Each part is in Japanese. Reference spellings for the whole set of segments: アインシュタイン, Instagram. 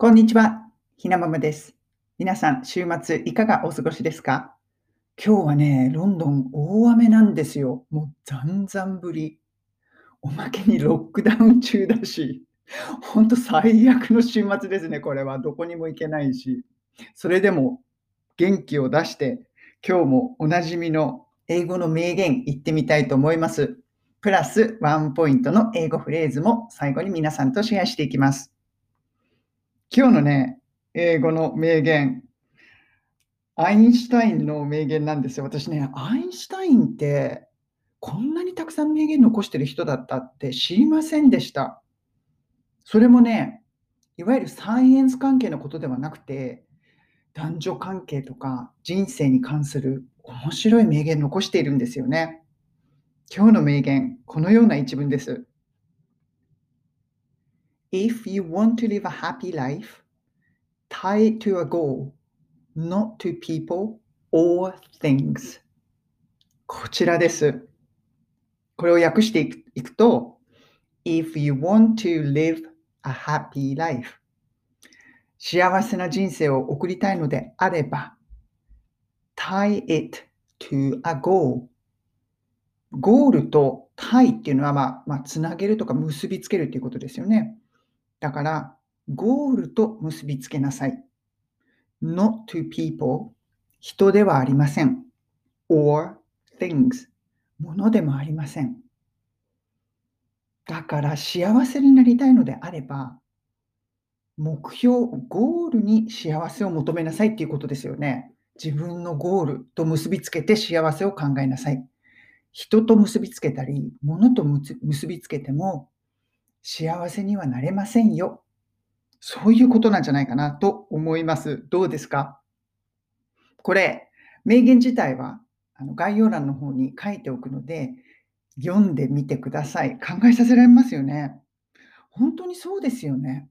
こんにちは、ひなままです。皆さん、週末いかがお過ごしですか？今日はね、ロンドン大雨なんですよ。もうざんざん降り。おまけにロックダウン中だし、ほんと最悪の週末ですね、これは。どこにも行けないし。それでも元気を出して、今日もおなじみの英語の名言言ってみたいと思います。プラスワンポイントの英語フレーズも最後に皆さんとシェアしていきます。今日のね、英語の名言、アインシュタインの名言なんですよ。私ね、アインシュタインってこんなにたくさん名言残してる人だったって知りませんでした。それもね、いわゆるサイエンス関係のことではなくて、男女関係とか人生に関する面白い名言残しているんですよね。今日の名言、このような一文です。If you want to live a happy life, tie it to a goal, not to people or things. こちらです。これを訳していくと、If you want to live a happy life. 幸せな人生を送りたいのであれば、tie it to a goal. ゴールと tie っていうのは、つなげるとか結びつけるということですよね。だから、ゴールと結びつけなさい。Not to people、人ではありません。Or things、物でもありません。だから、幸せになりたいのであれば、目標、ゴールに幸せを求めなさいっていうことですよね。自分のゴールと結びつけて幸せを考えなさい。人と結びつけたり、物と結びつけても、幸せにはなれませんよ。そういうことなんじゃないかなと思います。どうですか？これ、名言自体は概要欄の方に書いておくので、読んでみてください。考えさせられますよね。本当にそうですよね。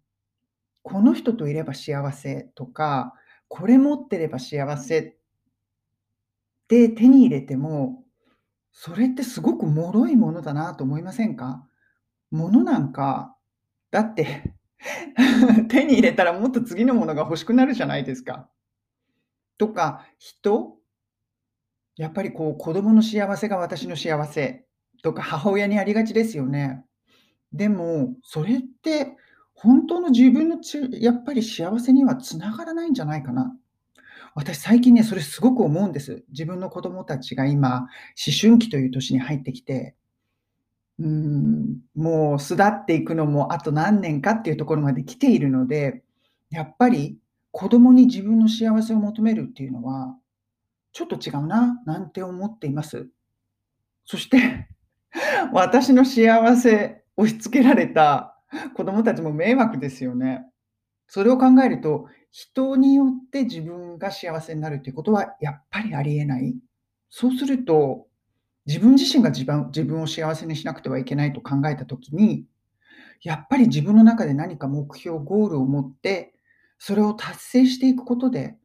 この人といれば幸せとか、これ持ってれば幸せで手に入れても、それってすごく脆いものだなと思いませんか？ものなんか、だって手に入れたらもっと次のものが欲しくなるじゃないですか。とか、人、やっぱりこう子供の幸せが私の幸せとか母親にありがちですよね。でも、それって本当の自分のやっぱり幸せにはつながらないんじゃないかな。私最近ね、それすごく思うんです。自分の子供たちが今、思春期という年に入ってきて、もう巣立っていくのもあと何年かっていうところまで来ているので、やっぱり子供に自分の幸せを求めるっていうのはちょっと違うななんて思っています。そして私の幸せ押し付けられた子供たちも迷惑ですよね。それを考えると、人によって自分が幸せになるっていうことはやっぱりありえない。そうすると自分自身が自分を幸せにしなくてはいけないと考えたときに、やっぱり自分の中で何か目標、ゴールを持って、それを達成していくことで、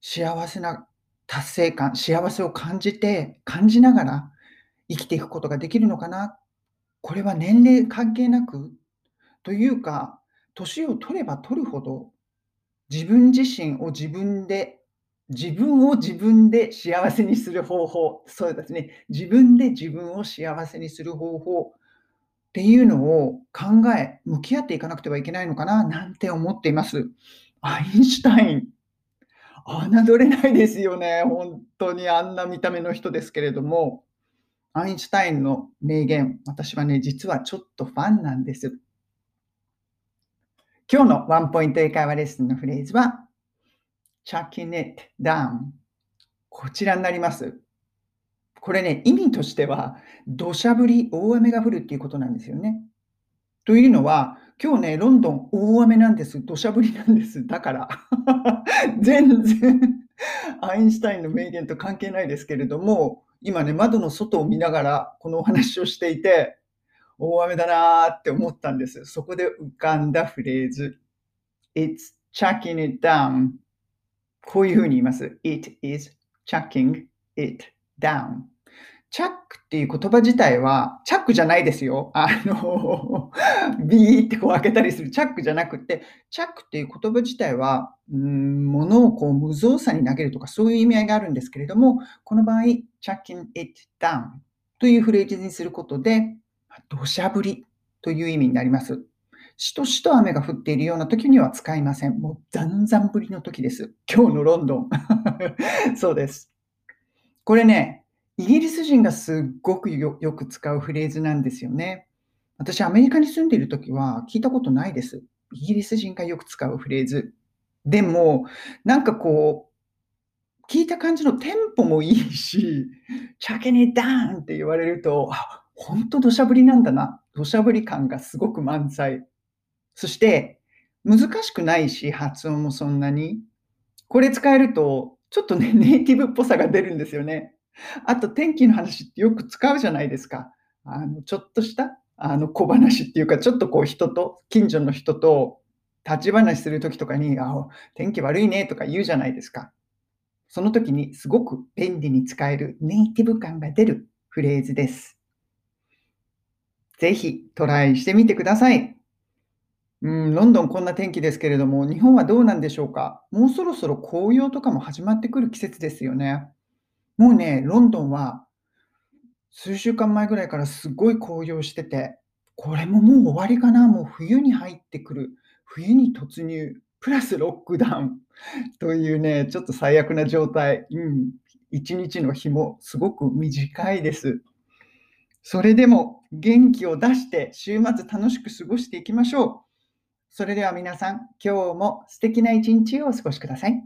幸せな達成感、幸せを感じながら生きていくことができるのかな。これは年齢関係なく、というか、年を取れば取るほど、自分を自分で幸せにする方法、そうですね。自分で自分を幸せにする方法っていうのを考え、向き合っていかなくてはいけないのかな、なんて思っています。アインシュタイン、侮れないですよね。本当にあんな見た目の人ですけれども、アインシュタインの名言、私はね、実はちょっとファンなんです。今日のワンポイント英会話レッスンのフレーズは、Chucking it down。 こちらになります。これね、意味としては、土砂降り、大雨が降るっていうことなんですよね。というのは、今日ね、ロンドン大雨なんです。土砂降りなんです。だから、全然アインシュタインの名言と関係ないですけれども、今ね、窓の外を見ながらこのお話をしていて、大雨だなーって思ったんです。そこで浮かんだフレーズ、It's chucking it down。こういうふうに言います。It is chucking it down。チャックっていう言葉自体は、チャックじゃないですよ。ビーってこう開けたりするチャックじゃなくて、チャックっていう言葉自体は、物をこう無造作に投げるとかそういう意味合いがあるんですけれども、この場合、chucking it down というフレーズにすることで、土砂降りという意味になります。しとしと雨が降っているような時には使いません。もうざんざん降りの時です。今日のロンドン。そうです。これね、イギリス人がすっごくよく使うフレーズなんですよね。私、アメリカに住んでいる時は聞いたことないです。イギリス人がよく使うフレーズ。でも、なんかこう、聞いた感じのテンポもいいし、チャケネダーンって言われると、あ、ほんと土砂降りなんだな。土砂降り感がすごく満載。そして難しくないし、発音もそんなに。これ使えるとちょっとね、ネイティブっぽさが出るんですよね。あと天気の話ってよく使うじゃないですか。ちょっとした小話っていうか、ちょっとこう人と、近所の人と立ち話するときとかに、天気悪いねとか言うじゃないですか。その時にすごく便利に使える、ネイティブ感が出るフレーズです。ぜひトライしてみてください。ロンドンこんな天気ですけれども、日本はどうなんでしょうか。もうそろそろ紅葉とかも始まってくる季節ですよね。もうね、ロンドンは数週間前ぐらいからすごい紅葉してて、これももう終わりかな。もう冬に入ってくる、冬に突入、プラスロックダウンというね、ちょっと最悪な状態。一日の日もすごく短いです。それでも元気を出して週末楽しく過ごしていきましょう。それでは皆さん、今日も素敵な一日をお過ごしください。